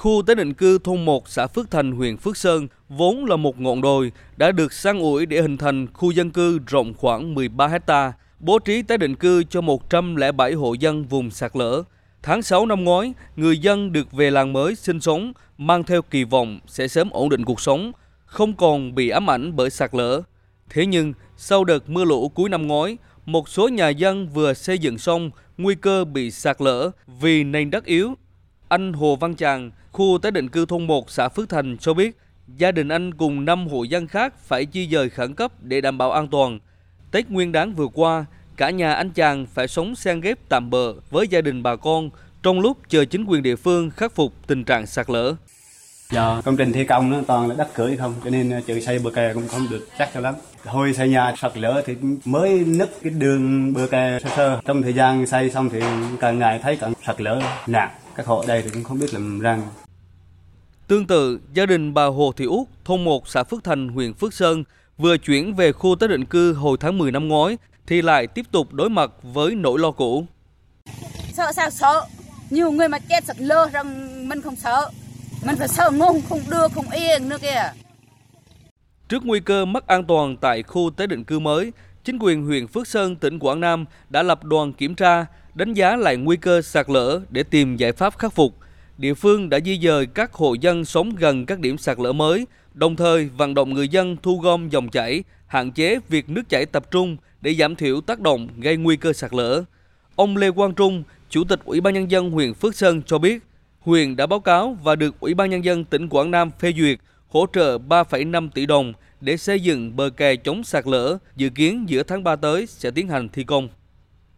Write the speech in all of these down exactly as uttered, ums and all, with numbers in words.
Khu tái định cư thôn một xã Phước Thành, huyện Phước Sơn vốn là một ngọn đồi đã được san ủi để hình thành khu dân cư rộng khoảng mười ba héc ta, bố trí tái định cư cho một trăm lẻ bảy hộ dân vùng sạt lở. Tháng sáu năm ngoái, người dân được về làng mới sinh sống mang theo kỳ vọng sẽ sớm ổn định cuộc sống, không còn bị ám ảnh bởi sạt lở. Thế nhưng, sau đợt mưa lũ cuối năm ngoái, một số nhà dân vừa xây dựng xong nguy cơ bị sạt lở vì nền đất yếu. Anh Hồ Văn Chàng, khu tái định cư thôn một xã Phước Thành cho biết, gia đình anh cùng năm hộ dân khác phải di dời khẩn cấp để đảm bảo an toàn. Tết Nguyên đán vừa qua, cả nhà anh Chàng phải sống san ghép tạm bợ với gia đình bà con trong lúc chờ chính quyền địa phương khắc phục tình trạng sạt lở. Giờ công trình thi công nó toàn là đất cưỡi không, cho nên chữ xây bờ kè cũng không được chắc cho lắm. Thôi xây nhà sạt lở thì mới nứt cái đường bờ kè sơ sơ. Trong thời gian xây xong thì càng ngày thấy càng sạt lở nặng. Các hộ đây thì cũng không biết làm răng. Tương tự, gia đình bà Hồ Thị Út, thôn một xã Phước Thành, huyện Phước Sơn vừa chuyển về khu tái định cư hồi tháng mười năm ngoái thì lại tiếp tục đối mặt với nỗi lo cũ. Sợ sao sợ, nhiều người mà chết sạt lở rằng mình không sợ, mình phải sợ ngu không đưa không yên nữa kìa. Trước nguy cơ mất an toàn tại khu tái định cư mới, chính quyền huyện Phước Sơn, tỉnh Quảng Nam đã lập đoàn kiểm tra, đánh giá lại nguy cơ sạt lở để tìm giải pháp khắc phục. Địa phương đã di dời các hộ dân sống gần các điểm sạt lở mới, đồng thời vận động người dân thu gom dòng chảy, hạn chế việc nước chảy tập trung để giảm thiểu tác động gây nguy cơ sạt lở. Ông Lê Quang Trung, Chủ tịch Ủy ban Nhân dân huyện Phước Sơn cho biết, huyện đã báo cáo và được Ủy ban Nhân dân tỉnh Quảng Nam phê duyệt hỗ trợ ba phẩy năm tỷ đồng để xây dựng bờ kè chống sạt lở, dự kiến giữa tháng ba tới sẽ tiến hành thi công.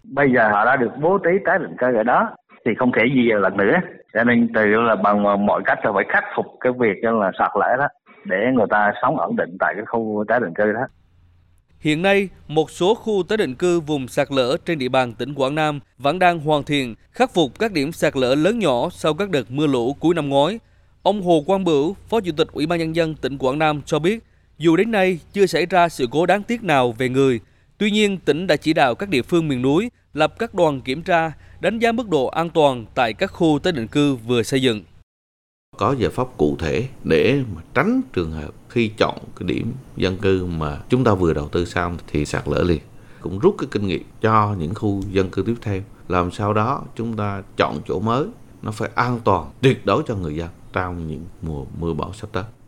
Bây giờ họ đã được bố trí tái định cư ở đó thì không thể gì lần nữa, cho nên từ là bằng mọi cách là phải khắc phục cái việc là sạt lở đó để người ta sống ổn định tại cái khu tái định cư đó. Hiện nay, một số khu tái định cư vùng sạt lở trên địa bàn tỉnh Quảng Nam vẫn đang hoàn thiện khắc phục các điểm sạt lở lớn nhỏ sau các đợt mưa lũ cuối năm ngoái. Ông Hồ Quang Bửu, Phó Chủ tịch Ủy ban Nhân dân tỉnh Quảng Nam cho biết, dù đến nay chưa xảy ra sự cố đáng tiếc nào về người, tuy nhiên tỉnh đã chỉ đạo các địa phương miền núi lập các đoàn kiểm tra, đánh giá mức độ an toàn tại các khu tái định cư vừa xây dựng. Có giải pháp cụ thể để mà tránh trường hợp khi chọn cái điểm dân cư mà chúng ta vừa đầu tư xong thì sạt lở liền. Cũng rút cái kinh nghiệm cho những khu dân cư tiếp theo. Làm sao đó chúng ta chọn chỗ mới, nó phải an toàn tuyệt đối cho người dân trong những mùa mưa bão sắp tới.